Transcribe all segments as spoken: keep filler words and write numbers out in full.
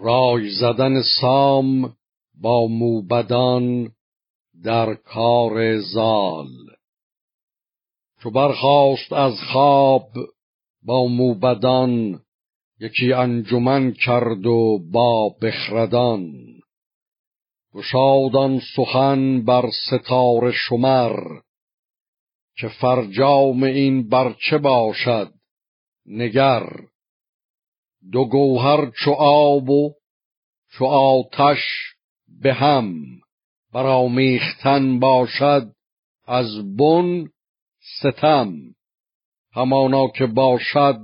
رای زدن سام با موبدان در کار زال. چو برخاست از خواب با موبدان، یکی انجمن کرد و با بخردان. گشادان سخن بر ستاره شمر، که فرجام این بر چه باشد نگر. دو گوهر چو آب و چو آتش به هم، برآمیختن باشد از بن ستم. همانا که باشد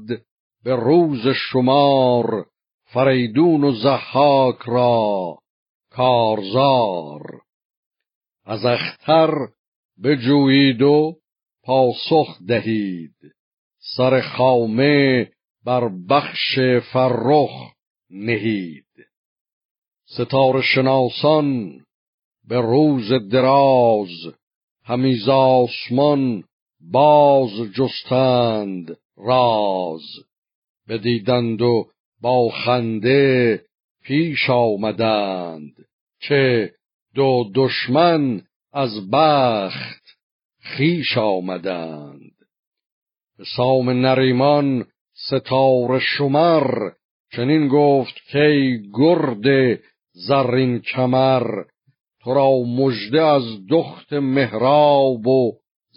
به روز شمار، فریدون و ضحاک را کارزار. از اختر بجویید و پاسخ دهید، سر خامه بر بخش فرخ نهید. ستاره شناسان به روز دراز، همی ز آسمان باز جستند راز. بدیدند و با خنده پیش آمدند، چه دو دشمن از بخت خویش آمدند. به سام نریمان ستاره شمر، چنین گفت که گرد زرین کمر. تو را مژده از دخت مهراب و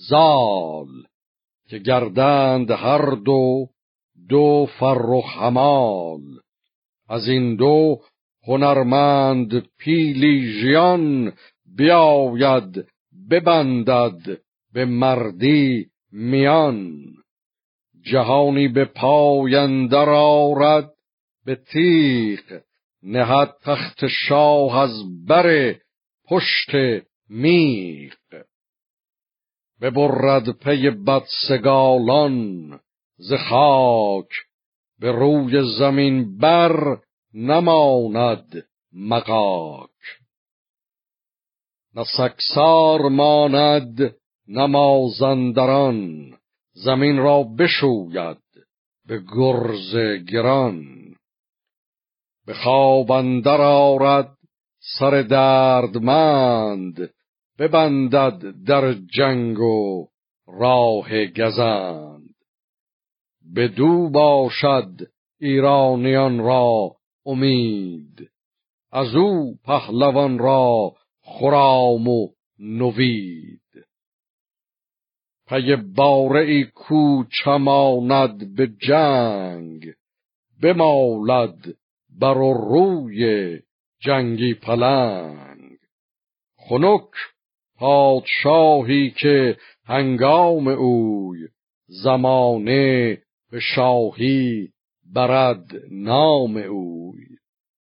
زال، که گردند هر دو دو فرخ همال. از این دو هنرمند پیلی ژیان، بیاید ببندد به مردی میان. جهانی به پای اندر آرد به تیغ، نهد تخت شاه از بر پشت میغ. ببرد پی بدسگالان ز خاک، به روی زمین بر نماند مغاک. نه سگسار ماند نه مازندران، زمین را بشوید به گرز گران. به خواب اندر آرد سر دردمند، ببندد در جنگ و راه گزند. بدو باشد ایرانیان را امید، از او پهلوان را خرام و نوید. پی باره ای کو چماند به جنگ، بمالد بر روی جنگی پلنگ. خنک پادشاهی که هنگام اوی، زمانه به شاهی برد نام اوی.